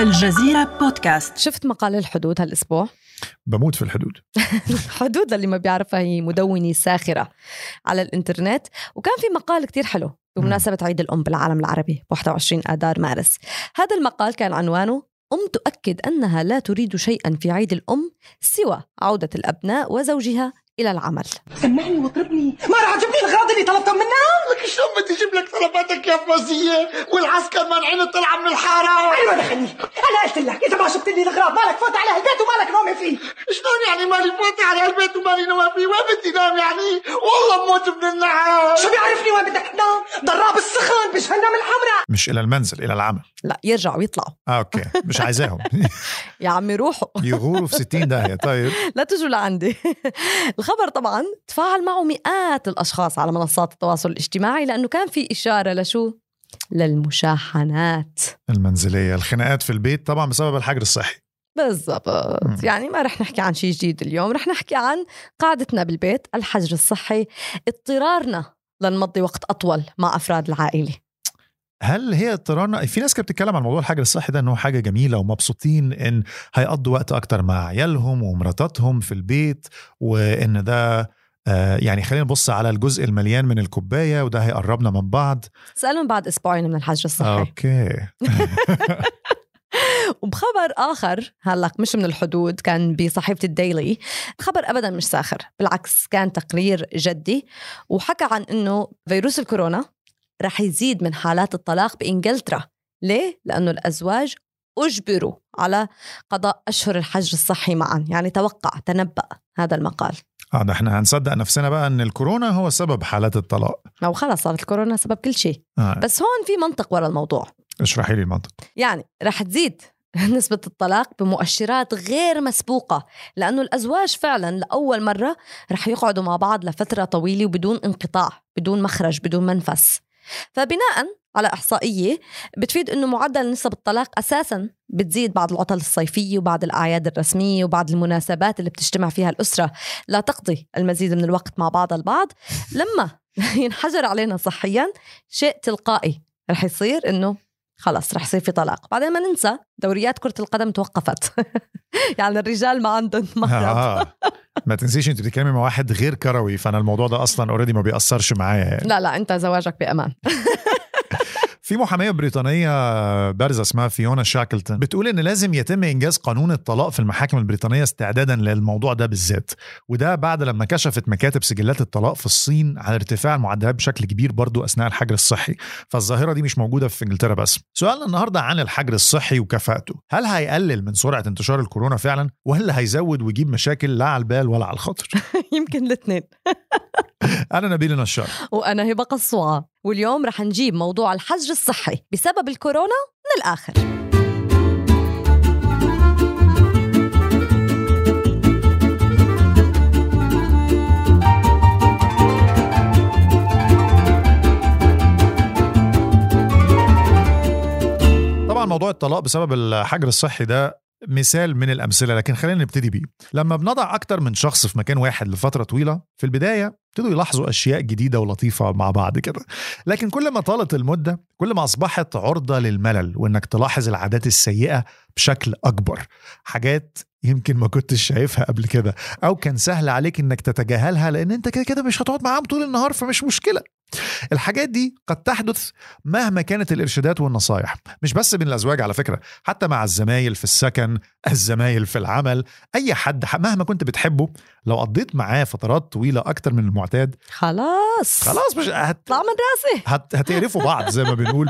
الجزيرة بودكاست. شفت مقال الحدود هالأسبوع؟ بموت في الحدود. الحدود اللي ما بيعرفها هي مدونة ساخرة على الإنترنت، وكان في مقال كتير حلو بمناسبة عيد الأم بالعالم العربي 21 آذار مارس. هذا المقال كان عنوانه أم تؤكد أنها لا تريد شيئا في عيد الأم سوى عودة الأبناء وزوجها إلى العمل. سمعني واطربني، ما راح أجيب لي الغراض اللي طلبتهم منها. لك شو أمي تجيب لك طلباتك يا فوزية؟ والعسكر مانعين الطلعة من الحارة. أيوة دخلني، أنا قلت لك إذا ما شفت لي الغراض مالك فوت على هالبيت ومالك نومي فيه. شلون يعني مالي فوت على هالبيت ومالي نومي فيه؟ وين بدي نام يعني؟ والله بموت من النعاس. شو بيعرفني وين بدك تنام؟ ضراب السخان بجهنم الحمراء. مش إلى المنزل، إلى العمل. لا يرجعوا ويطلعوا. أوكي، مش عايزاهم. يا عمي روحوا. يغوروا في 60 داهية. طيب. لا تجوا لعندي. الخبر طبعاً تفاعل معه مئات الأشخاص على منصات التواصل الاجتماعي، لأنه كان في إشارة لشو؟ للمشاحنات المنزلية، الخناقات في البيت طبعاً بسبب الحجر الصحي. بالضبط. يعني ما رح نحكي عن شيء جديد اليوم، رح نحكي عن قاعدتنا بالبيت، الحجر الصحي، اضطرارنا لنمضي وقت أطول مع أفراد العائلة. هل هي اضطرارنا؟ في ناس كانت بتتكلم عن موضوع الحجر الصحي ده انه حاجه جميله ومبسوطين ان هيقضوا وقت اكتر مع عيالهم ومراتاتهم في البيت، وان ده يعني خلينا نبص على الجزء المليان من الكوبايه وده هيقربنا من بعض. سألهم بعد اسبوعين من الحجر الصحي. اوكي. وبخبر آخر هلأ مش من الحدود، كان بصحيفة الديلي، خبر أبداً مش ساخر، بالعكس كان تقرير جدي، وحكى عن أنه فيروس الكورونا رح يزيد من حالات الطلاق بإنجلترا. ليه؟ لأنه الأزواج أجبروا على قضاء أشهر الحجر الصحي معاً. يعني تنبأ هذا المقال. ده احنا هنصدق نفسنا بقى أن الكورونا هو سبب حالات الطلاق؟ أو خلاص صارت الكورونا سبب كل شيء. بس هون في منطق وراء الموضوع. اشرحي لي المنطق. يعني رح تزيد نسبة الطلاق بمؤشرات غير مسبوقة، لأنه الأزواج فعلا لأول مرة رح يقعدوا مع بعض لفترة طويلة وبدون انقطاع، بدون مخرج، بدون منفس. فبناء على إحصائية بتفيد أنه معدل نسب الطلاق أساساً بتزيد بعد العطل الصيفية وبعد الأعياد الرسمية وبعد المناسبات اللي بتجتمع فيها الأسرة لا تقضي المزيد من الوقت مع بعض البعض. لما ينحجر علينا صحياً شيء تلقائي رح يصير أنه خلاص رح يصير في طلاق. بعدين ما ننسى دوريات كرة القدم توقفت. يعني الرجال ما عندهم مهرب. ما تنسيش انت بتتكلمي مع واحد غير كروي، فانا الموضوع ده اصلا اوريدي ما بيأثرش معايا يعني. لا انت زواجك بأمان. في محامية بريطانية بارزة اسمها فيونا شاكلتون بتقول إن لازم يتم إنجاز قانون الطلاق في المحاكم البريطانية استعدادا للموضوع ده بالذات، وده بعد لما كشفت مكاتب سجلات الطلاق في الصين عن ارتفاع المعدلات بشكل كبير برضو أثناء الحجر الصحي. فالظاهرة دي مش موجودة في إنجلترا بس. سؤالنا النهاردة عن الحجر الصحي وكفاءته. هل هيقلل من سرعة انتشار الكورونا فعلا، وهل هيزود ويجيب مشاكل لا على البال ولا على الخاطر؟ يمكن الاثنين. أنا نبيل نشار. وأنا هبا قصوة. واليوم رح نجيب موضوع الحجر الصحي بسبب الكورونا من الآخر. طبعا موضوع الطلاق بسبب الحجر الصحي ده مثال من الأمثلة، لكن خلينا نبتدي بيه. لما بنضع أكتر من شخص في مكان واحد لفترة طويلة، في البداية ابتدوا يلاحظوا أشياء جديدة ولطيفة مع بعض كده، لكن كل ما طالت المدة كل ما أصبحت عرضة للملل، وإنك تلاحظ العادات السيئة بشكل أكبر، حاجات يمكن ما كنتش شايفها قبل كده أو كان سهل عليك إنك تتجاهلها، لأن أنت كده كده مش هتقعد معاهم طول النهار فمش مشكلة. الحاجات دي قد تحدث مهما كانت الإرشادات والنصايح، مش بس بين الأزواج على فكرة، حتى مع الزمايل في السكن، الزمايل في العمل، أي حد مهما كنت بتحبه لو قضيت معاه فترات طويلة أكتر من المعتاد خلاص مش هتطلع من راسي، هتقرفوا بعض زي ما بنقول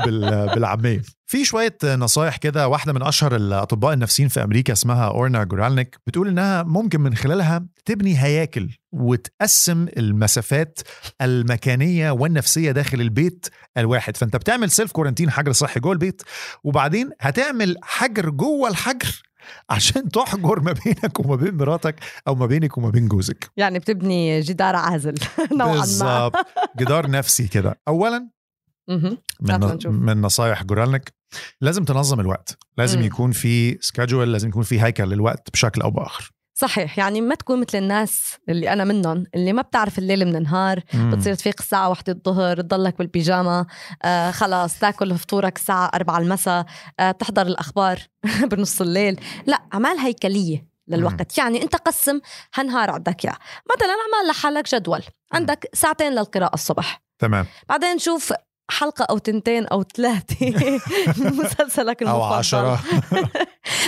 بالعامية. في شوية نصايح كده. واحدة من أشهر الأطباء النفسيين في أمريكا اسمها أورنا جورالنك بتقول إنها ممكن من خلالها تبني هياكل وتقسم المسافات المكانية والنفسية داخل البيت الواحد. فأنت بتعمل سيلف كورنتين، حجر صحي جوه البيت، وبعدين هتعمل حجر جوه الحجر عشان تحجر ما بينك وما بين مراتك أو ما بينك وما بين جوزك. يعني بتبني جدار عازل نوعا ما. بالظبط، جدار نفسي كده. أولا من نصايح جورالنك لازم تنظم الوقت، لازم يكون في سكادجول، لازم يكون في هيكل للوقت بشكل أو بآخر. صحيح، يعني ما تكون مثل الناس اللي أنا منهم اللي ما بتعرف الليل من النهار، بتصير تفيق الساعة 1 الظهر، تضلك بالبيجامة، خلاص تاكل فطورك الساعة 4 المساء، تحضر الأخبار بنص الليل. لا، أعمال هيكلية للوقت. يعني أنت قسم هالنهار عندك يا مثلا أعمال لحالك جدول، عندك 2 ساعة للقراءة الصبح، تمام، بعدين شوف حلقة أو 2 أو 3 من مسلسلك المفضل أو 10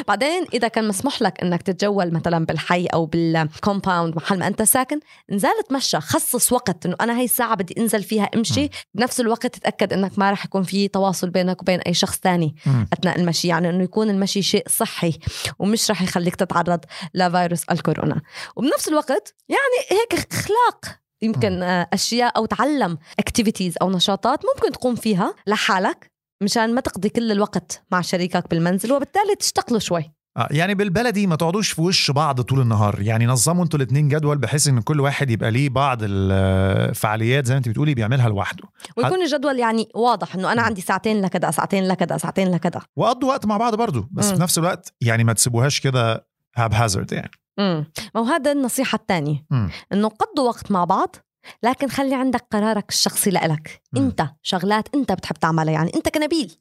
بعدين إذا كان مسموح لك أنك تتجول مثلا بالحي أو بالكومباوند محل ما أنت ساكن، انزل تمشى، خصص وقت أنه أنا هاي الساعة بدي أنزل فيها أمشي. بنفس الوقت تتأكد أنك ما رح يكون في تواصل بينك وبين أي شخص ثاني أثناء المشي، يعني أنه يكون المشي شيء صحي ومش رح يخليك تتعرض لفيروس الكورونا. وبنفس الوقت يعني هيك إخلاق يمكن أشياء أو تعلم activities أو نشاطات ممكن تقوم فيها لحالك مشان ما تقضي كل الوقت مع شريكك بالمنزل، وبالتالي تشتغلوا شوي. يعني بالبلدي ما تقعدوش في وش بعض طول النهار، يعني نظموا انتوا الاثنين جدول بحيث ان كل واحد يبقى ليه بعض الفعاليات زي ما انت بتقولي بيعملها لوحده، ويكون الجدول يعني واضح انه انا عندي 2 ساعتين لكذا 2 ساعتين لكذا 2 ساعتين لكذا، وقضوا وقت مع بعض برضو، بس في نفس الوقت يعني ما تسيبوهاش كده haphazard. يعني ما هو هذا النصيحة الثانية، إنه قضوا وقت مع بعض، لكن خلي عندك قرارك الشخصي لإلك أنت، شغلات أنت بتحب تعملها، يعني أنت كنبيل.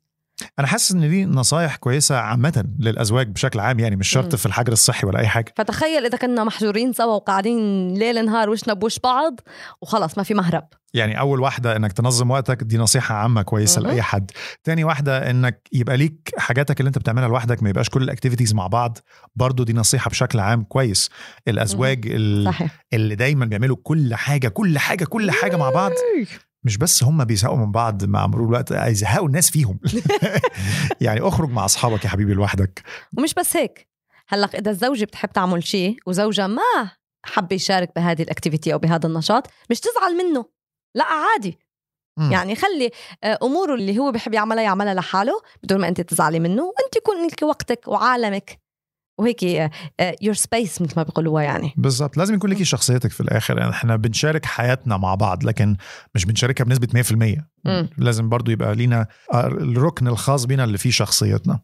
أنا حاسس إن دي نصايح كويسة عامة للأزواج بشكل عام، يعني مش شرط في الحجر الصحي ولا أي حاجة. فتخيل إذا كنا محجورين سوا وقاعدين ليل نهار وشنا بوش بعض وخلاص ما في مهرب. يعني أول واحدة إنك تنظم وقتك، دي نصيحة عامة كويسة لأي حد. تاني واحدة إنك يبقى ليك حاجاتك اللي أنت بتعملها لوحدك، ما يبقاش كل الأكتيفيتيز مع بعض، برضو دي نصيحة بشكل عام كويس. الأزواج اللي دايما بيعملوا كل حاجة مع بعض، مش بس هم بيزهقوا من بعض مع مرور الوقت، يزهقوا الناس فيهم يعني اخرج مع اصحابك يا حبيبي لوحدك. ومش بس هيك، هلا اذا الزوجه بتحب تعمل شيء وزوجها ما حب يشارك بهذه الاكتيفيتي او بهذا النشاط، مش تزعل منه، لا عادي. يعني خلي اموره اللي هو بحب يعملها لحاله بدون ما انت تزعلي منه، وانت يكون لك وقتك وعالمك، وهيك your space مثل ما بيقولوها. يعني بالضبط، لازم يكون لك شخصيتك في الآخر. يعني احنا بنشارك حياتنا مع بعض، لكن مش بنشاركها بنسبة 100%. لازم برضو يبقى لينا الركن الخاص بينا اللي فيه شخصيتنا.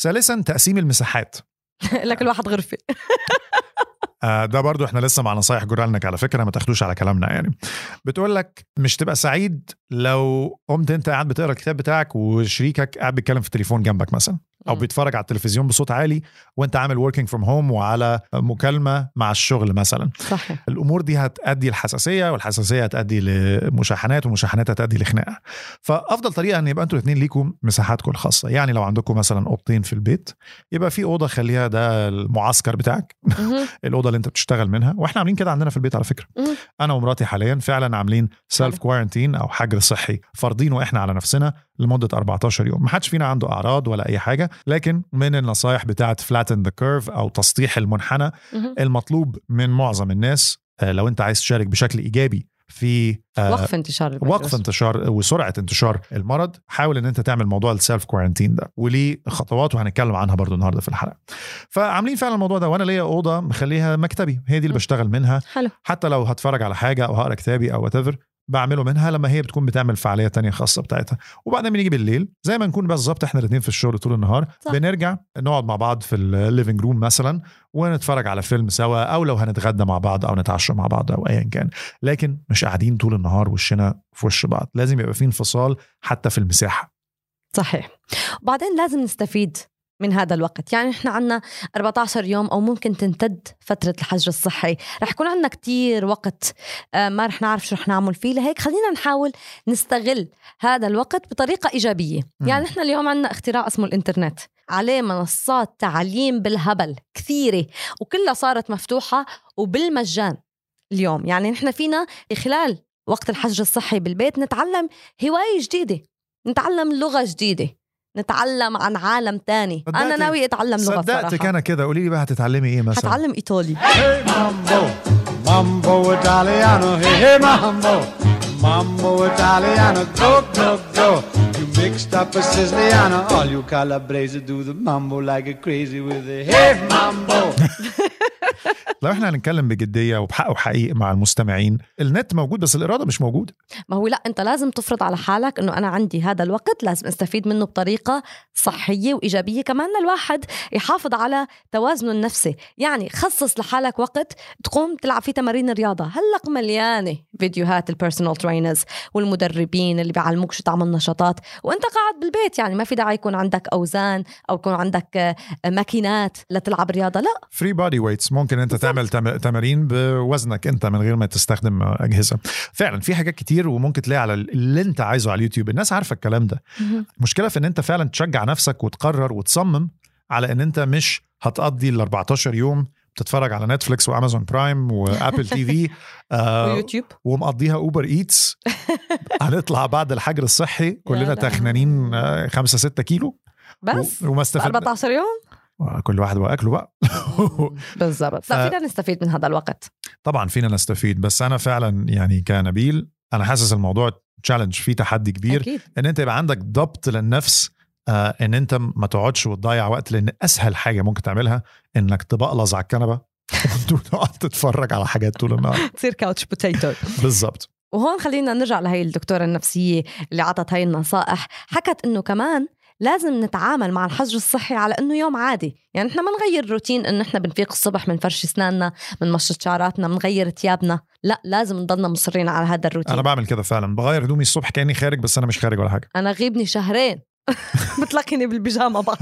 ثالثا، تقسيم المساحات لكل واحد غرفة ده برضو احنا لسه مع نصايح جورالنك على فكرة، ما تاخدوش على كلامنا. يعني بتقول لك مش تبقى سعيد لو قمت انت قاعد بتقرأ الكتاب بتاعك وشريكك قاعد بيتكلم في التليفون جنبك مثلا، أو بيتفرج على التلفزيون بصوت عالي وانت عامل working from home وعلى مكالمة مع الشغل مثلا. صحيح. الأمور دي هتؤدي الحساسية، والحساسية هتؤدي لمشاحنات، ومشاحنات هتؤدي لخناقة. فأفضل طريقة أن يبقى أنتوا الاثنين ليكم مساحاتكم الخاصة. يعني لو عندكم مثلا أوضتين في البيت، يبقى في أوضة خليها ده المعسكر بتاعك الأوضة اللي أنت بتشتغل منها. وإحنا عاملين كده عندنا في البيت على فكرة، أنا ومراتي حاليا فعلا عاملين self quarantine أو حجر صحي، فرضين وإحنا على نفسنا لمدة 14 يوم. ما حدش فينا عنده أعراض ولا أي حاجة، لكن من النصايح بتاعة flatten the curve أو تسطيح المنحنى المطلوب من معظم الناس. لو أنت عايز تشارك بشكل إيجابي في وقف انتشار وسرعة انتشار المرض، حاول أن أنت تعمل موضوع السلف كوارنتين ده، وليه خطوات وهنتكلم عنها برضو النهاردة في الحلقة. فعاملين فعلا الموضوع ده، وأنا ليا أوضة مخليها مكتبي، هي دي اللي بشتغل منها. حلو. حتى لو هتفرج على حاجة أو هقرأ كتابي أو whatever، بعمله منها لما هي بتكون بتعمل فعالية تانية خاصة بتاعتها. وبعدين بنيجي بالليل زي ما نكون بالظبط احنا الاثنين في الشغل طول النهار، صح، بنرجع نقعد مع بعض في الليفينج روم مثلا ونتفرج على فيلم سوا، او لو هنتغدى مع بعض او نتعشى مع بعض او ايا كان، لكن مش قاعدين طول النهار وشنا في وش بعض. لازم يبقى في انفصال حتى في المساحة. صحيح. وبعدين لازم نستفيد من هذا الوقت. يعني احنا عنا 14 يوم او ممكن تمتد فترة الحجر الصحي، رح يكون عنا كتير وقت ما رح نعرف شو رح نعمل فيه، لهيك خلينا نحاول نستغل هذا الوقت بطريقة إيجابية. يعني احنا اليوم عنا اختراع اسمه الانترنت، عليه منصات تعليم بالهبل كثيرة، وكلها صارت مفتوحة وبالمجان اليوم. يعني احنا فينا خلال وقت الحجر الصحي بالبيت نتعلم هواية جديدة، نتعلم لغة جديدة، نتعلم عن عالم تاني. أنا ناوي أتعلم لغة صراحة. صدقتك أنا كده. قولي لي بقى هتتعلمي إيه مثلا؟ هتعلم إيطالي. لو احنا هنتكلم بجديه وبحق وحقيقه مع المستمعين، النت موجود بس الاراده مش موجوده. ما هو لا، انت لازم تفرض على حالك انه انا عندي هذا الوقت لازم استفيد منه بطريقه صحيه وايجابيه، كمان الواحد يحافظ على توازنه النفسي. يعني خصص لحالك وقت تقوم تلعب فيه تمارين الرياضه. هلا مليانه فيديوهات البيرسونال ترينرز والمدربين اللي بيعلموك شو تعمل نشاطات وانت قاعد بالبيت، يعني ما في داعي يكون عندك اوزان او يكون عندك ماكينات لتلعب رياضه. لا، فري بودي ويتس، ممكن انت تعمل تمارين بوزنك انت من غير ما تستخدم اجهزه. فعلا في حاجات كتير وممكن تلاقي على اللي انت عايزه على اليوتيوب، الناس عارفه الكلام ده. المشكله في ان انت فعلا تشجع نفسك وتقرر وتصمم على ان انت مش هتقضي ال 14 يوم تتفرج على نتفليكس وامازون برايم وابل تي في ويوتيوب ومقضيها اوبر ايتس. هنطلع بعد الحجر الصحي كلنا تخنانين 5-6 كيلو بس وما استفدنا 14 يوم، كل واحد واكله بقى. بالظبط. فينا نستفيد من هذا الوقت، طبعا فينا نستفيد. بس انا فعلا يعني كنبيل انا حاسس الموضوع تشالنج، فيه تحدي كبير أكيد. ان انت يبقى عندك ضبط للنفس، ان انت ما تقعدش وتضيع وقت، لان اسهل حاجه ممكن تعملها انك تبقلص على الكنبه وتقعد تتفرج على حاجات طول النهار، تصير كاوتش بوتيتو. بالظبط. وهون خلينا نرجع لهي الدكتوره النفسيه اللي عطت هاي النصائح، حكت انه كمان لازم نتعامل مع الحجر الصحي على انه يوم عادي. يعني احنا ما نغير روتين ان احنا بنفيق الصبح منفرش اسناننا منمشط شعراتنا منغير ثيابنا، لا لازم نضلنا مصرين على هذا الروتين. انا بعمل كده فعلا، بغير هدومي الصبح كاني خارج بس انا مش خارج ولا حاجه. انا غيبني شهرين بتلاقيني بالبيجامه بقى.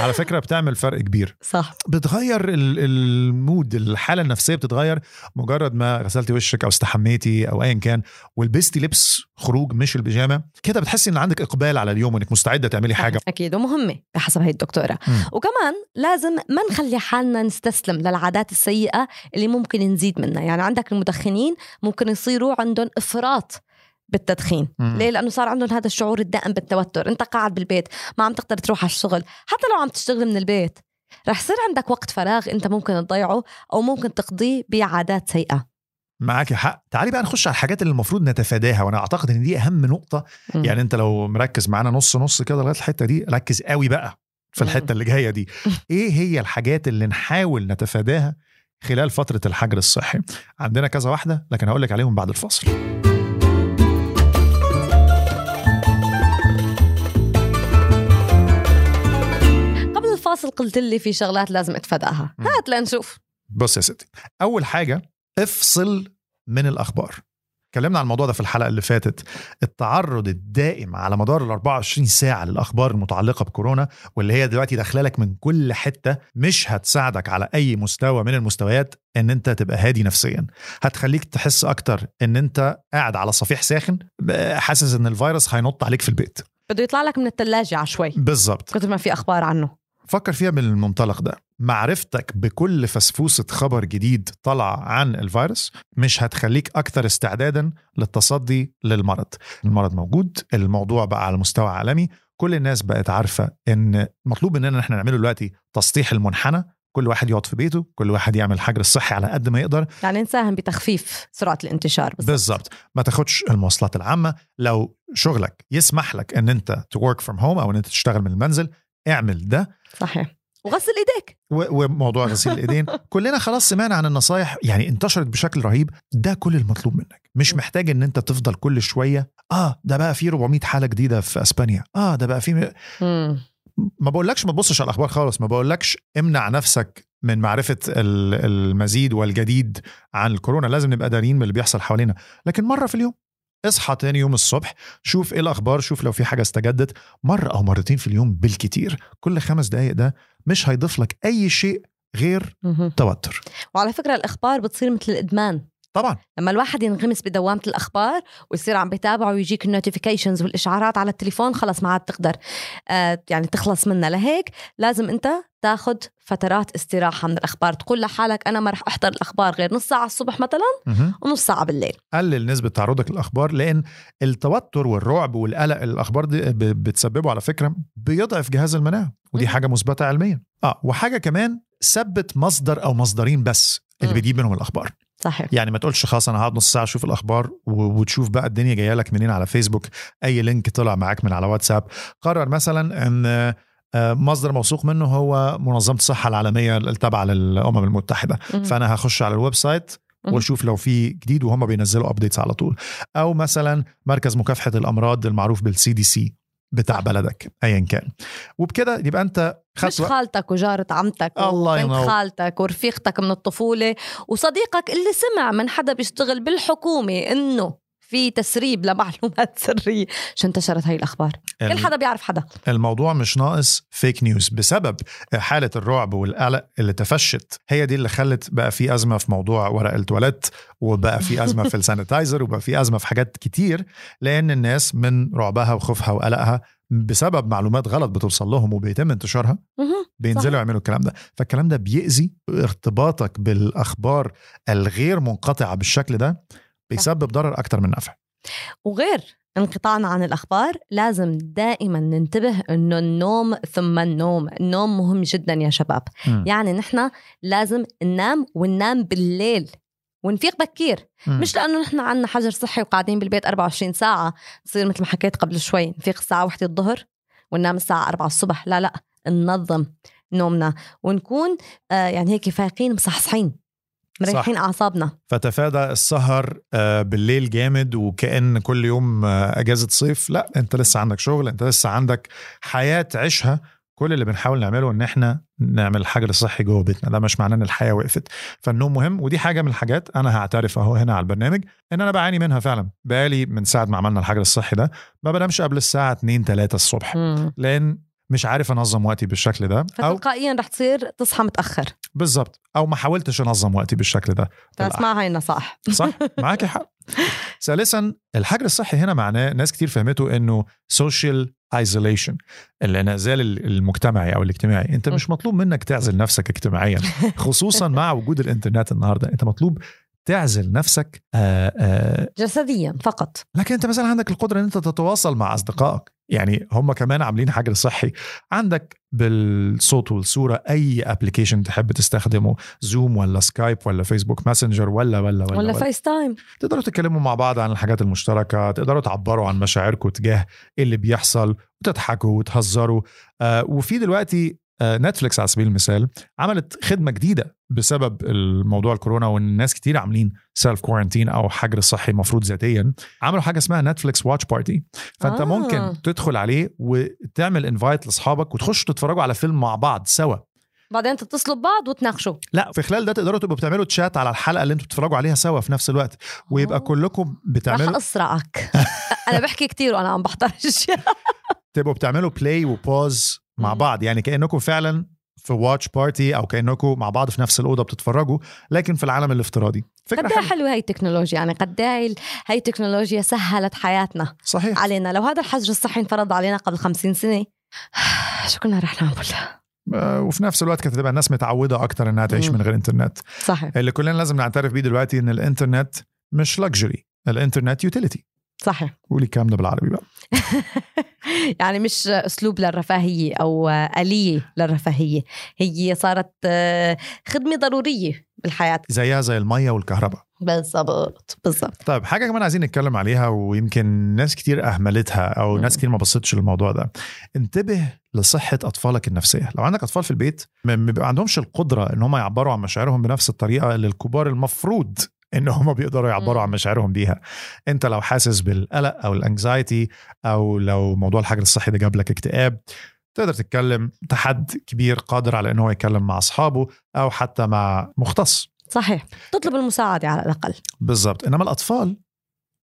على فكرة بتعمل فرق كبير، صح، بتغير المود، الحالة النفسية بتتغير. مجرد ما غسلتي وشك أو استحميتي أو أيا كان ولبستي لبس خروج مش البيجامة كده، بتحسي إن عندك إقبال على اليوم وإنك مستعدة تعملي حاجة أكيد ومهمة بحسب هاي الدكتورة. وكمان لازم ما نخلي حالنا نستسلم للعادات السيئة اللي ممكن نزيد منها. يعني عندك المدخنين ممكن يصيروا عندهم إفراط بالتدخين. ليه؟ لأنه صار عندهم هذا الشعور الدائم بالتوتر. أنت قاعد بالبيت ما عم تقدر تروح على الشغل، حتى لو عم تشتغل من البيت رح يصير عندك وقت فراغ أنت ممكن تضيعه أو ممكن تقضيه بعادات سيئة. معاك حق. تعالي بقى نخش على الحاجات اللي المفروض نتفاداها، وأنا أعتقد أن دي أهم نقطة. يعني أنت لو مركز معنا نص نص كده لغاية الحتة دي، ركز قوي بقى في الحتة اللي جاية دي. إيه هي الحاجات اللي نحاول نتفاداها خلال فترة الحجر الصحي؟ عندنا كذا واحدة لكن هقولك عليهم بعد الفاصل. فاصل. قلت لي في شغلات لازم اتفاداها، هات لنشوف. بص يا ستي، اول حاجه افصل من الاخبار. اتكلمنا عن الموضوع ده في الحلقه اللي فاتت. التعرض الدائم على مدار ال 24 ساعه للاخبار المتعلقه بكورونا واللي هي دلوقتي داخلالك من كل حته مش هتساعدك على اي مستوى من المستويات ان انت تبقى هادي نفسيا. هتخليك تحس اكتر ان انت قاعد على صفيح ساخن، حاسس ان الفيروس هينط عليك في البيت، بده يطلع لك من الثلاجه عشوائي. بالظبط، كتر ما في اخبار عنه. فكر فيها من المنطلق ده، معرفتك بكل فسفوسة خبر جديد طلع عن الفيروس مش هتخليك أكثر استعدادا للتصدي للمرض. المرض موجود، الموضوع بقى على مستوى عالمي، كل الناس بقت عارفة إن مطلوب إننا نحن نعمله دلوقتي تسطيح المنحنى، كل واحد يقعد في بيته، كل واحد يعمل الحجر الصحي على قد ما يقدر، يعني نساهم بتخفيف سرعة الانتشار. بالظبط. ما تاخدش المواصلات العامة، لو شغلك يسمح لك إن أنت to work from home أو إن أنت تشتغل من المنزل اعمل ده. صحيح. وغسل ايديك، وموضوع غسيل الايدين كلنا خلاص سمعنا عن النصايح، يعني انتشرت بشكل رهيب. ده كل المطلوب منك، مش محتاج ان انت تفضل كل شويه ده بقى في 400 حاله جديده في اسبانيا، ده بقى في ما بقولكش ما تبصش على الاخبار خالص، ما بقولكش امنع نفسك من معرفه المزيد والجديد عن الكورونا. لازم نبقى دارين من اللي بيحصل حوالينا، لكن مره في اليوم اصحى تاني يوم الصبح شوف ايه الاخبار، شوف لو في حاجه استجدت، مره او مرتين في اليوم بالكتير، كل 5 دقايق. ده مش هيضيف لك اي شيء غير توتر. وعلى فكره الاخبار بتصير مثل الادمان. طبعا لما الواحد ينغمس بدوامه الاخبار ويصير عم بيتابعه ويجيك النوتيفيكيشنز والاشعارات على التليفون، خلاص ما عاد تقدر يعني تخلص منها. لهيك لازم انت تاخد فترات استراحه من الاخبار، تقول لحالك انا ما رح احضر الاخبار غير نص ساعه الصبح مثلا ونص ساعه بالليل. قلل نسبه تعرضك للاخبار، لان التوتر والرعب والقلق الاخبار دي بتسببه على فكره بيضعف جهاز المناعه، ودي حاجه مثبته علميا. وحاجه كمان، ثبت مصدر او مصدرين بس اللي بيجيب منهم الاخبار. صحيح. يعني ما تقولش خلاص انا هقعد نص ساعه اشوف الاخبار وتشوف بقى الدنيا جايه لك منين على فيسبوك، اي لينك طلع معاك من على واتساب. قرر مثلا ان مصدر موثوق منه هو منظمة الصحة العالمية التابعة للأمم المتحدة. فأنا هخش على الويب سايت واشوف لو في جديد وهم بينزلوا أبديتس على طول. أو مثلا مركز مكافحة الأمراض المعروف بالسي دي سي بتاع بلدك أيا كان. وبكده يبقى أنت مش خالتك وجارة عمتك وبنت خالتك ورفيقتك من الطفولة وصديقك اللي سمع من حدا بيشتغل بالحكومة إنه في تسريب لمعلومات سرية شو انتشرت هاي الأخبار. كل حدا بيعرف حدا. الموضوع مش ناقص فيك نيوز بسبب حالة الرعب والقلق اللي تفشت. هي دي اللي خلت بقى في أزمة في موضوع ورق التواليت وبقى في أزمة في السانيتايزر وبقى في أزمة في حاجات كتير لأن الناس من رعبها وخوفها وقلقها بسبب معلومات غلط بتوصل لهم وبيتم انتشارها بينزلوا يعملوا الكلام ده. فالكلام ده بيأذي ارتباطك بالأخبار الغير منقطعة بالشكل ده بيسبب ضرر أكتر من نفع. وغير انقطاعنا عن الأخبار لازم دائما ننتبه أنه النوم ثم النوم. النوم مهم جدا يا شباب. يعني نحن لازم ننام وننام بالليل ونفيق بكير. مش لأنه نحن عنا حجر صحي وقاعدين بالبيت 24 ساعة نصير مثل ما حكيت قبل شوي نفيق الساعة 1 الظهر وننام الساعة 4 الصبح. لا ننظم نومنا ونكون يعني هيك فايقين مصحصحين مريحين أعصابنا. فتفادى السهر بالليل جامد وكأن كل يوم أجازة صيف. لا أنت لسه عندك شغل، أنت لسه عندك حياة عيشها. كل اللي بنحاول نعمله إن إحنا نعمل الحاجة الصحي جوه بيتنا. ده مش معناه إن الحياة وقفت. فالنوم مهم ودي حاجة من الحاجات أنا هعترف أهو هنا على البرنامج إن أنا بعاني منها فعلا. بقالي من ساعة ما عملنا الحاجة الصحي ده ما بنامش قبل الساعة 2-3 الصبح لأن مش عارف أنظم وقتي بالشكل ده. فتلقائيا رح تصير تصحى متأخر. بالضبط. أو ما حاولتش أنظم وقتي بالشكل ده. فاسمع هاي النصائح. صح معاك حق. ثالثا الحجر الصحي هنا معناه ناس كتير فهمته إنه social isolation الانعزال المجتمعي أو الاجتماعي. أنت مش مطلوب منك تعزل نفسك اجتماعيا خصوصا مع وجود الإنترنت النهاردة. أنت مطلوب تعزل نفسك جسديا فقط. لكن أنت مثلا عندك القدرة أن أنت تتواصل مع أصدقائك. يعني هم كمان عاملين حجر صحي. عندك بالصوت والصورة أي أبليكيشن تحب تستخدمه زوم ولا سكايب ولا فيسبوك ماسنجر ولا فايس تايم. تقدروا تتكلموا مع بعض عن الحاجات المشتركة. تقدروا تعبروا عن مشاعركم تجاه اللي بيحصل وتضحكوا وتهزروا. وفي دلوقتي نتفليكس على سبيل المثال عملت خدمة جديدة بسبب الموضوع الكورونا والناس كتير عاملين سيلف كوارنتين أو حجر صحي مفروض ذاتيا. عملوا حاجة اسمها نتفليكس واتش بارتي. فأنت ممكن تدخل عليه وتعمل انفايت لأصحابك وتخش تتفرجوا على فيلم مع بعض سوا. بعدين تتصلوا ببعض وتناقشوا. لا في خلال ده تقدروا تبقوا بتعملوا تشات على الحلقة اللي انتوا بتتفرجوا عليها سوا في نفس الوقت ويبقى كلكم بتعملوا. رح أسرعك. أنا بحكي كتير وأنا عم بحترش. تبقوا بتعملوا بلاي وبوز مع بعض. يعني كأنكم فعلا في واتش بارتي أو كأنكم مع بعض في نفس الأوضة بتتفرجوا لكن في العالم الافتراضي. قد ايه حلوة هاي التكنولوجيا. يعني قد ايه هاي التكنولوجيا سهلت حياتنا. صحيح. علينا لو هذا الحجر الصحي انفرض علينا قبل 50 سنة شو كنا رح نعمل. وفي نفس الوقت كانت تبقى الناس متعودة أكتر أنها تعيش من غير إنترنت. صحيح. اللي كلنا لازم نعترف بيه دلوقتي أن الإنترنت مش لكجري. الإنترنت يوتيليتي. صحيح. قولي كام ده بالعربي بقى. يعني مش أسلوب للرفاهية أو آلية للرفاهية. هي صارت خدمة ضرورية بالحياة زيها زي المية والكهرباء. بالضبط. طيب حاجة كمان عايزين نتكلم عليها ويمكن ناس كتير أهملتها أو ناس كتير ما بصتش للموضوع ده. انتبه لصحة أطفالك النفسية. لو عندك أطفال في البيت ما عندهمش القدرة إن هم يعبروا عن مشاعرهم بنفس الطريقة اللي الكبار المفروض إن هم بيقدروا يعبروا عن مشاعرهم بيها. أنت لو حاسس بالقلق أو الانكزايتي أو لو موضوع الحجر الصحي ده جاب لك اكتئاب تقدر تتكلم تحد كبير قادر على أنه يتكلم مع أصحابه أو حتى مع مختص. صحيح. تطلب المساعدة على الأقل. بالضبط. إنما الأطفال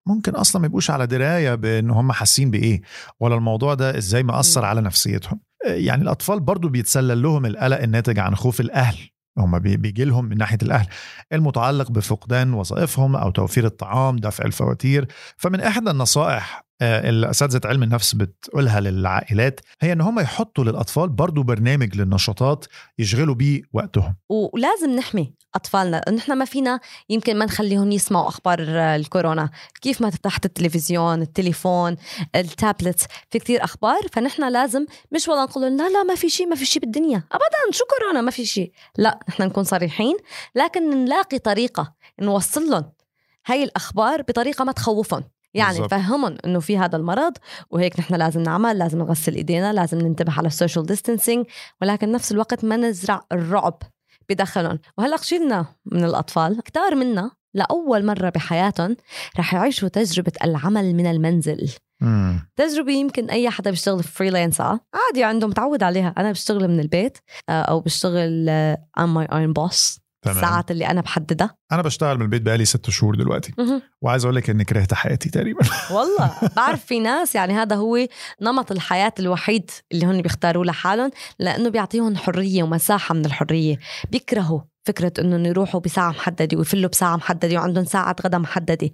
ممكن أصلا ما يبقوش على دراية بأن هم حاسين بإيه ولا الموضوع ده إزاي ما أثر على نفسيتهم. يعني الأطفال برضو بيتسلل لهم القلق الناتج عن خوف الأهل. هم بيجي لهم من ناحية الأهل المتعلق بفقدان وظائفهم أو توفير الطعام دفع الفواتير. فمن أحد النصائح اللي أساتذة علم النفس بتقولها للعائلات هي أن هم يحطوا للأطفال برضو برنامج للنشاطات يشغلوا بيه وقتهم. ولازم نحمي أطفالنا. نحن ما فينا يمكن ما نخليهم يسمعوا أخبار الكورونا. كيف ما تحت التلفزيون التليفون التابلت في كتير أخبار. فنحن لازم مش والله نقول لا ما في شيء بالدنيا أبدا شو كورونا ما في شيء. لا نحن نكون صريحين لكن نلاقي طريقة نوصل لهم هاي الأخبار بطريقة ما تخوفهم. يعني نفهمهم انه في هذا المرض وهيك نحن لازم نعمل، لازم نغسل ايدينا، لازم ننتبه على السوشيال ديستانسينج، ولكن نفس الوقت ما نزرع الرعب بداخلهم. وهلا شفنا من الاطفال كتار منا لاول مره بحياتهم رح يعيشوا تجربه العمل من المنزل. تجربه يمكن اي حدا بيشتغل فريلانسر عادي عنده متعود عليها، انا بشتغل من البيت او بشتغل ام ماي اون بوس الساعات اللي أنا بحددها. أنا بشتغل من البيت بقالي 6 شهور دلوقتي، وعايز أقول لك إني كرهت حياتي تقريبا. والله بعرف في ناس يعني هذا هو نمط الحياة الوحيد اللي هن بيختاروا لحالهم، لأنه بيعطيهم حرية ومساحة من الحرية. بيكرهوا فكرة إنه يروحوا بساعة محددة ويفلوا بساعة محددة وعندهم ساعة غدا محددة.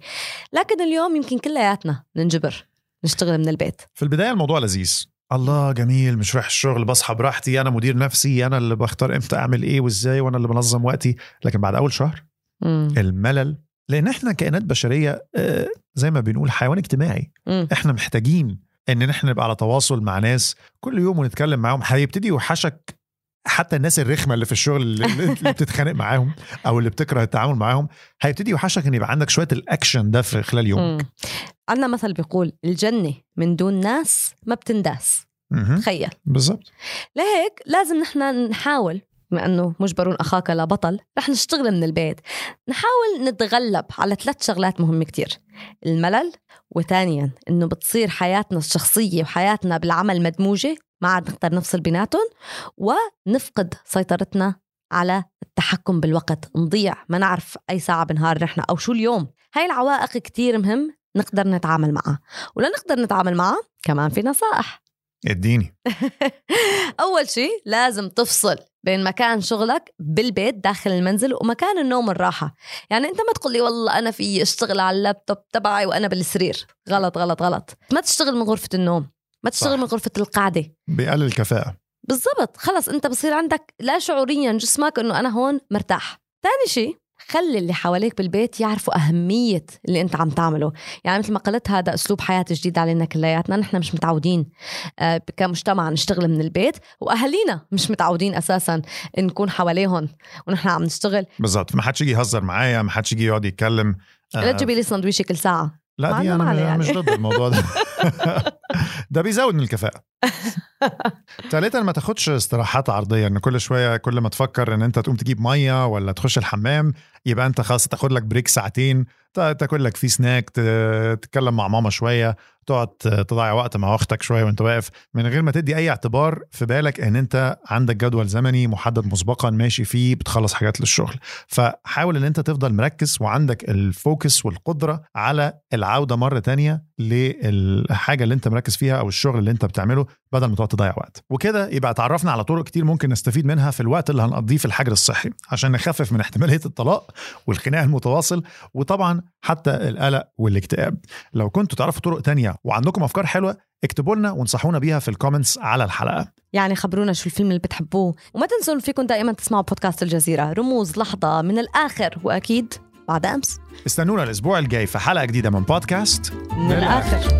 لكن اليوم يمكن كلياتنا ننجبر نشتغل من البيت. في البداية الموضوع لذيذ، الله جميل، مش رايح الشغل، بصحى براحتي، أنا مدير نفسي، أنا اللي بختار إمتى أعمل إيه وإزاي، وأنا اللي بنظم وقتي. لكن بعد أول شهر الملل، لأن إحنا كائنات بشرية زي ما بنقول حيوان اجتماعي. إحنا محتاجين إن نحن نبقى على تواصل مع ناس كل يوم ونتكلم معهم. هيبتدي يوحشك حتى الناس الرخمة اللي في الشغل اللي بتتخانق معاهم أو اللي بتكره التعامل معاهم، هيبتدي يوحشك إن يبقى عندك شوية الأكشن ده في خلال يومك. عندنا مثل بيقول الجنة من دون ناس ما بتنداس. تخيل بالضبط. لهيك لازم نحن نحاول، بما أنه مجبرون أخاك لا بطل، رح نشتغل من البيت، نحاول نتغلب على 3 شغلات مهمة كتير: الملل، وثانيا أنه بتصير حياتنا الشخصية وحياتنا بالعمل مدموجة، ما عاد نقدر نفصل بيناتهم، ونفقد سيطرتنا على التحكم بالوقت، نضيع، ما نعرف أي ساعة بنهار نحن أو شو اليوم. هاي العوائق كتير مهم نقدر نتعامل معها، ولا نقدر نتعامل معها كمان في نصائح اديني. أول شيء لازم تفصل بين مكان شغلك بالبيت داخل المنزل ومكان النوم الراحة. يعني أنت ما تقول لي والله أنا في اشتغل على اللابتوب تبعي وأنا بالسرير. غلط غلط غلط. ما تشتغل من غرفة النوم، ما تشتغل من غرفة القعدة، بيقلل الكفاءة. بالضبط. خلص أنت بصير عندك لا شعوريا جسمك أنه أنا هون مرتاح. تاني شيء، خلي اللي حواليك بالبيت يعرفوا أهمية اللي أنت عم تعمله. يعني مثل ما قلت، هذا أسلوب حياة جديد علينا كلياتنا، نحن مش متعودين كمجتمع نشتغل من البيت، وأهالينا مش متعودين أساساً نكون حواليهم ونحن عم نشتغل. بالضبط. ما حدش يجي يهزر معايا، ما حدش يجي يقعد يتكلم لا تجيبي لي سندويشة كل ساعة. لا دي أنا يعني مش ضد الموضوع ده. ده بيزود من الكفاءة. ثالثا، ما تاخدش استراحات عرضية، ان كل شوية كل ما تفكر ان انت تقوم تجيب مية ولا تخش الحمام يبقى انت خلاص تاخد لك بريك ساعتين، تاكل لك فيه سناك، تتكلم مع ماما شوية، تقعد تضيع وقت مع اختك شوية وانت واقف، من غير ما تدي اي اعتبار في بالك ان انت عندك جدول زمني محدد مسبقا ماشي فيه بتخلص حاجات للشغل. فحاول ان انت تفضل مركز وعندك الفوكس والقدرة على العودة مرة تانية للحاجة اللي انت مركز فيها او الشغل اللي انت بتعمله، بدل ما تقعد تضيع وقت. وكده يبقى تعرفنا على طرق كتير ممكن نستفيد منها في الوقت اللي هنقضيه في الحجر الصحي، عشان نخفف من احتمالية الطلاق والخناق المتواصل، وطبعا حتى القلق والاكتئاب. لو كنتوا تعرفوا طرق تانية وعندكم أفكار حلوة، اكتبوا لنا وانصحونا بيها في الكومنتس على الحلقة. يعني خبرونا شو الفيلم اللي بتحبوه، وما تنسون فيكم دائما تسمعوا بودكاست الجزيرة، رموز، لحظة من الآخر، وأكيد بعد أمس. استنونا الأسبوع الجاي في حلقة جديدة من بودكاست من الآخر.